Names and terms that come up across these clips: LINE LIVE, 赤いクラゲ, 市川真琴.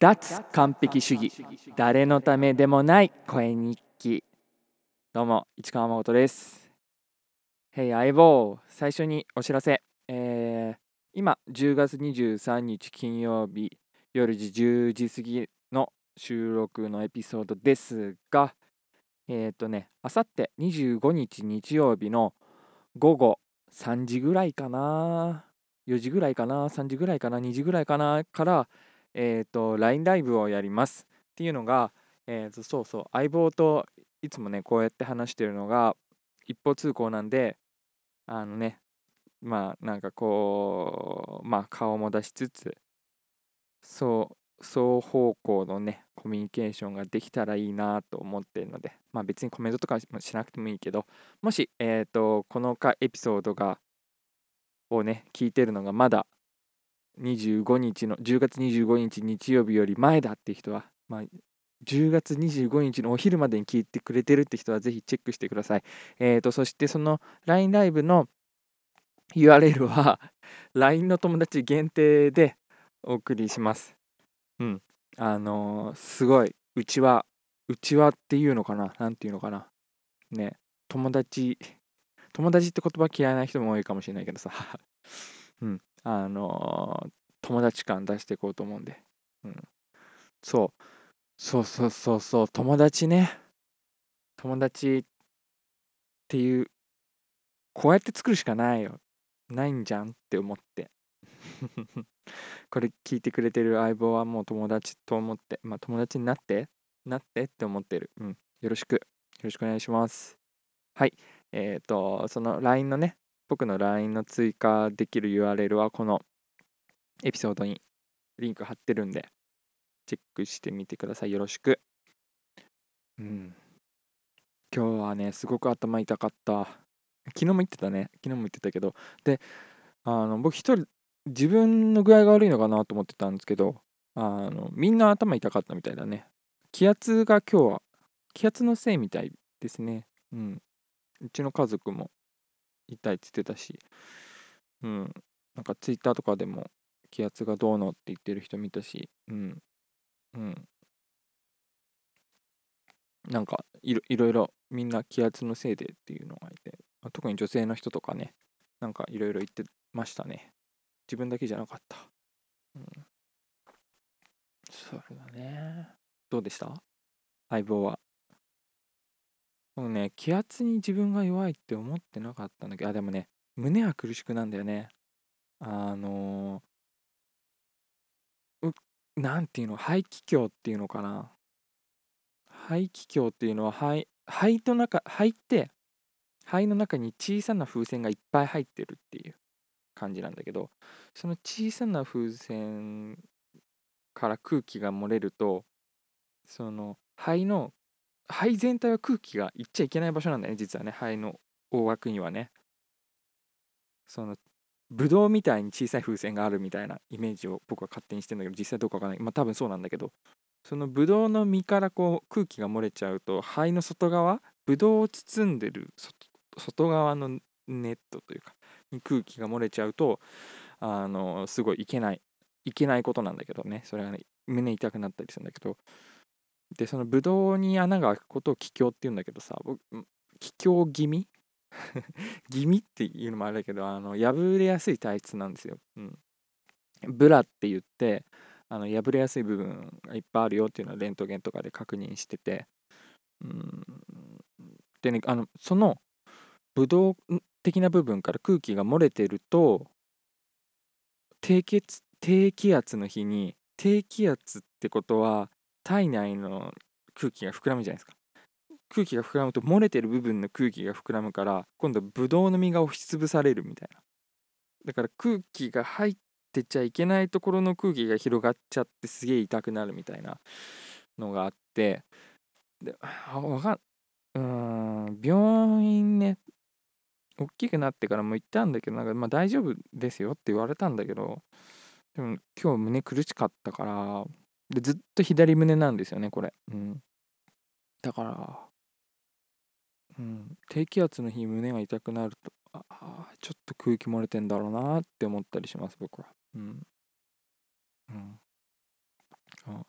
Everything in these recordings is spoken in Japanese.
脱完璧主義、誰のためでもない声日記。どうも、市川真琴です。相棒、最初にお知らせ、今10月23日金曜日夜10時過ぎの収録のエピソードですが、あさって25日日曜日の午後3時ぐらいかな、4時ぐらいかな、3時ぐらいかな、2時ぐらいかなからLINE LIVE をやりますっていうのが、相棒といつもねこうやって話してるのが一方通行なんで、顔も出しつつ双方向のねコミュニケーションができたらいいなと思ってるので、別にコメントとかしなくてもいいけど、もし、このエピソードをね聞いてるのがまだ25日の10月25日日曜日より前だって人は、10月25日のお昼までに聞いてくれてるって人はぜひチェックしてください。そしてその LINE LIVE の URL は LINE の友達限定でお送りします。すごいうちはっていうのかな、なんていうのかなね、友達って言葉嫌いな人も多いかもしれないけどさ友達感出していこうと思うんで、そう友達ね、友達っていうこうやって作るしかないんじゃんって思ってこれ聞いてくれてる相棒はもう友達と思って、友達になってって思ってる。よろしくお願いします。はい、その LINE のね、僕の LINE の追加できる URL はこのエピソードにリンク貼ってるんでチェックしてみてください。よろしく。今日はねすごく頭痛かった。昨日も言ってたけどで、僕一人自分の具合が悪いのかなと思ってたんですけど、みんな頭痛かったみたいだね。気圧のせいみたいですね。うちの家族も痛いって言ってたし、なんかツイッターとかでも気圧がどうのって言ってる人見たし、なんかいろいろみんな気圧のせいでっていうのがいて、特に女性の人とかね、なんかいろいろ言ってましたね。自分だけじゃなかった。それだね。どうでした？相棒は。ね、気圧に自分が弱いって思ってなかったんだけど、でもね胸は苦しくなんだよね。なんていうの、肺気胸っていうのかな。肺気胸っていうのは肺の中に小さな風船がいっぱい入ってるっていう感じなんだけど、その小さな風船から空気が漏れると、その肺全体は空気がいっちゃいけない場所なんだよね、実はね。肺の大枠にはね、そのブドウみたいに小さい風船があるみたいなイメージを僕は勝手にしてんだけど、実際どうかわからない、多分そうなんだけど、そのブドウの実からこう空気が漏れちゃうと、肺の外側、ブドウを包んでる 外側のネットというかに空気が漏れちゃうと、すごいいけないことなんだけどね。それはね、胸痛くなったりするんだけど、でそのブドウに穴が開くことを気胸っていうんだけどさ、僕気胸気味気味っていうのもあるけど、破れやすい体質なんですよ。ブラって言って、破れやすい部分がいっぱいあるよっていうのはレントゲンとかで確認してて、でね、そのブドウ的な部分から空気が漏れてると、低気圧の日に、低気圧ってことは体内の空気が膨らむじゃないですか。空気が膨らむと漏れてる部分の空気が膨らむから、今度ブドウの実が押しつぶされるみたいな。だから空気が入ってちゃいけないところの空気が広がっちゃって、すげえ痛くなるみたいなのがあって、で病院ね、大きくなってからも行ったんだけど、大丈夫ですよって言われたんだけど、でも今日胸苦しかったから、でずっと左胸なんですよねこれ。だから、低気圧の日胸が痛くなると、ちょっと空気漏れてんだろうなって思ったりします僕は。うん、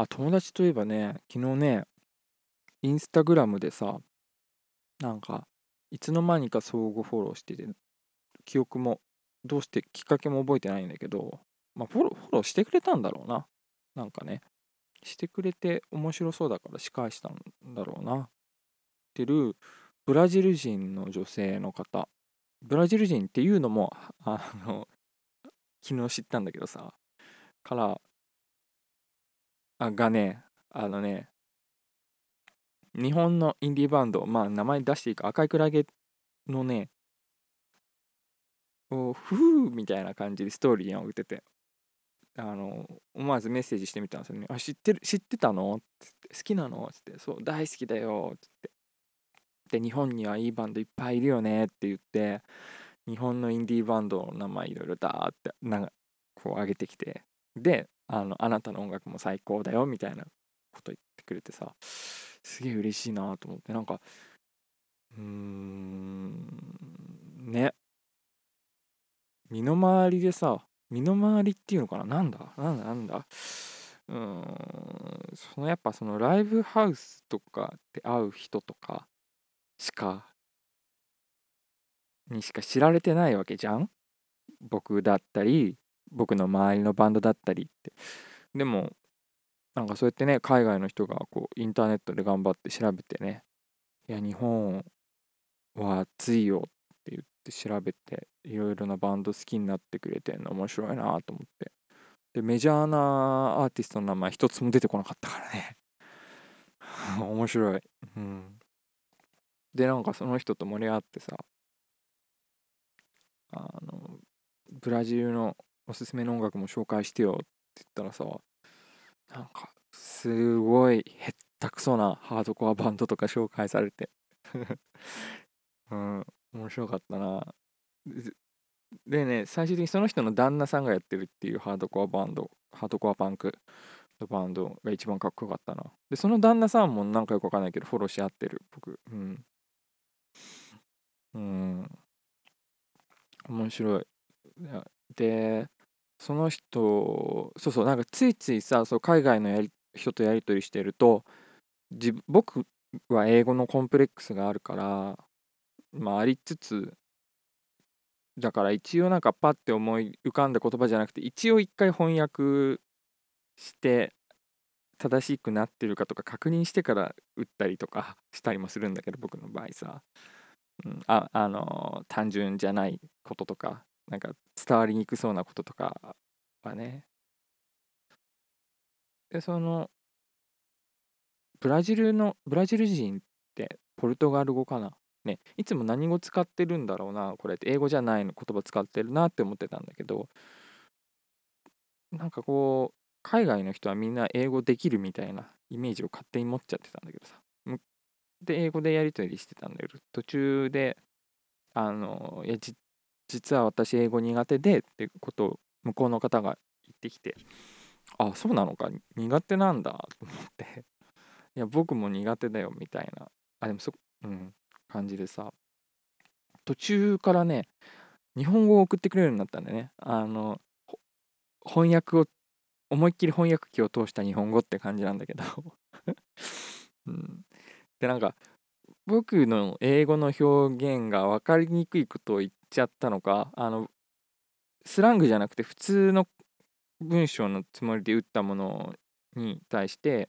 あ、友達といえばね、昨日ね、インスタグラムでさ、なんかいつの間にか相互フォローしてて、記憶もどうしてきっかけも覚えてないんだけど、まあフォローしてくれたんだろうな。なんかね、してくれて面白そうだから仕返したんだろうなってるブラジル人の女性の方。ブラジル人っていうのも昨日知ったんだけどさ、からがね、日本のインディーバンド、まあ名前出していいか、赤いクラゲのね、おふーみたいな感じでストーリーを打ってて、思わずメッセージしてみたんですよね。あ、知ってたのって、好きなのって、そう、大好きだよって。で、日本にはいいバンドいっぱいいるよねって言って、日本のインディーバンドの名前いろいろだーってなんかこう上げてきて、で、あなたの音楽も最高だよみたいなこと言ってくれてさ、すげえ嬉しいなと思って、なんかね、身の回りっていうのかな、なんだ、そのやっぱそのライブハウスとかで会う人とかにしか知られてないわけじゃん、僕だったり僕の周りのバンドだったりって。でもなんかそうやってね、海外の人がこうインターネットで頑張って調べてね、いや日本は熱いよって言って調べて、いろいろなバンド好きになってくれてんの面白いなと思って。で、メジャーなアーティストの名前一つも出てこなかったからね面白い、うん、で、なんかその人と盛り上がってさ、ブラジルのおすすめの音楽も紹介してよって言ったらさ、なんかすごいへったくそなハードコアバンドとか紹介されてうん、面白かったな。 でね、最終的にその人の旦那さんがやってるっていうハードコアパンクのバンドが一番かっこよかったな。で、その旦那さんもなんかよくわかんないけどフォローし合ってる僕、面白い。で、その人、そうそう、なんかついついさ、そう海外の人とやり取りしてると、僕は英語のコンプレックスがあるから、まあありつつだから、一応なんかパッて思い浮かんだ言葉じゃなくて、一応一回翻訳して正しくなってるかとか確認してから打ったりとかしたりもするんだけど、僕の場合さ、単純じゃないこととか、なんか伝わりにくそうなこととかはね。で、そのブラジル人ってポルトガル語かなね、いつも何語使ってるんだろうな、これって英語じゃないの言葉使ってるなって思ってたんだけど、なんかこう海外の人はみんな英語できるみたいなイメージを勝手に持っちゃってたんだけどさ、で英語でやり取りしてたんだけど、途中でいや実は私英語苦手でってことを向こうの方が言ってきて、あ、そうなのか、苦手なんだと思っていや僕も苦手だよみたいな、でも感じでさ、途中からね日本語を送ってくれるようになったんだよね。翻訳を思いっきり翻訳機を通した日本語って感じなんだけど、で、なんか僕の英語の表現が分かりにくいことを言ってちゃったのか、スラングじゃなくて普通の文章のつもりで打ったものに対して、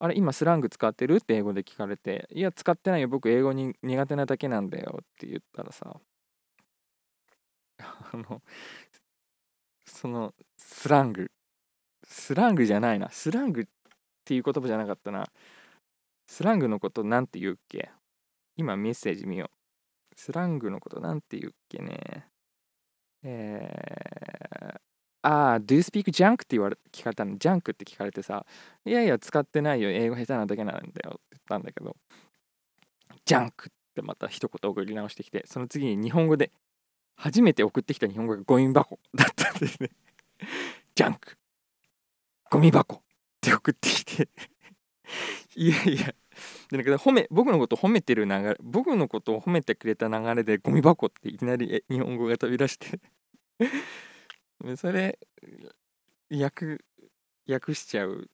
あれ今スラング使ってるって英語で聞かれて、いや使ってないよ、僕英語に苦手なだけなんだよって言ったらさ、そのスラングじゃないな、スラングっていう言葉じゃなかったな、スラングのことなんて言うっけ、今メッセージ見よう、スラングのことなんて言うっけね、do you speak junk って聞かれたの、ジャンクって聞かれてさ、いやいや使ってないよ、英語下手なだけなんだよって言ったんだけど、ジャンクってまた一言送り直してきて、その次に日本語で初めて送ってきた日本語がゴミ箱だったんですねジャンクゴミ箱って送ってきていやいや、で、なんか僕のことを褒めてくれた流れでゴミ箱っていきなり日本語が飛び出してそれ訳しちゃう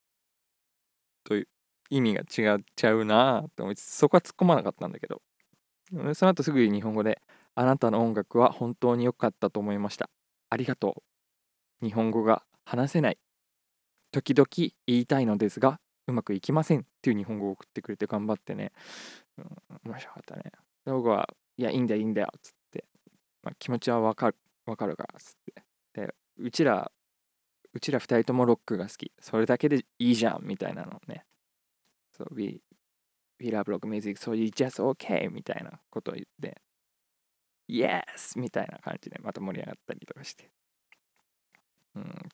という意味が違っちゃうなと思いつつ、そこは突っ込まなかったんだけど、その後すぐに日本語で、あなたの音楽は本当に良かったと思いました、ありがとう、日本語が話せない、時々言いたいのですがうまくいきませんっていう日本語を送ってくれて頑張ってね、面白かったね。で僕はいやいいんだよいいんだよっつって、まあ、気持ちはわかるからっつって、でうちら2人ともロックが好き、それだけでいいじゃんみたいなのね、そう We love rock music so it's just okay みたいなことを言って、 Yes みたいな感じでまた盛り上がったりとかして、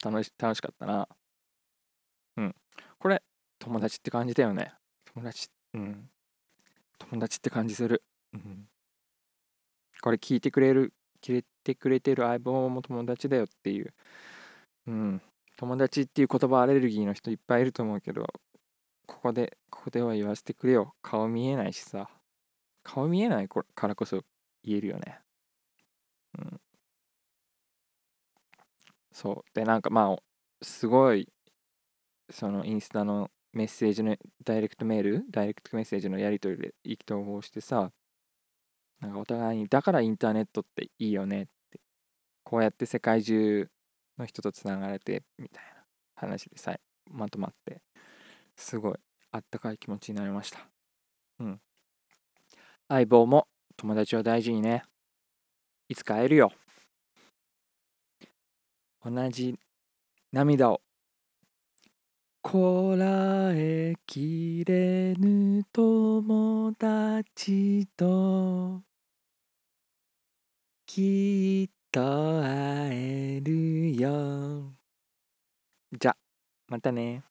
楽しかったな。これ友達って感じだよね。友達って感じする。これ聞いてくれてる相棒も友達だよっていう、友達っていう言葉アレルギーの人いっぱいいると思うけど、ここでは言わせてくれよ。顔見えないしさ、顔見えないからこそ言えるよね。そうで、なんかまあすごいそのインスタのメッセージのダイレクトメッセージのやり取りで意気投合してさ、なんかお互いにだからインターネットっていいよねって、こうやって世界中の人とつながれてみたいな話でさまとまって、すごいあったかい気持ちになりました。相棒も友達を大事にね。いつか会えるよ。同じ涙をこらえきれぬ友達ときっと会えるよ。じゃ、またね。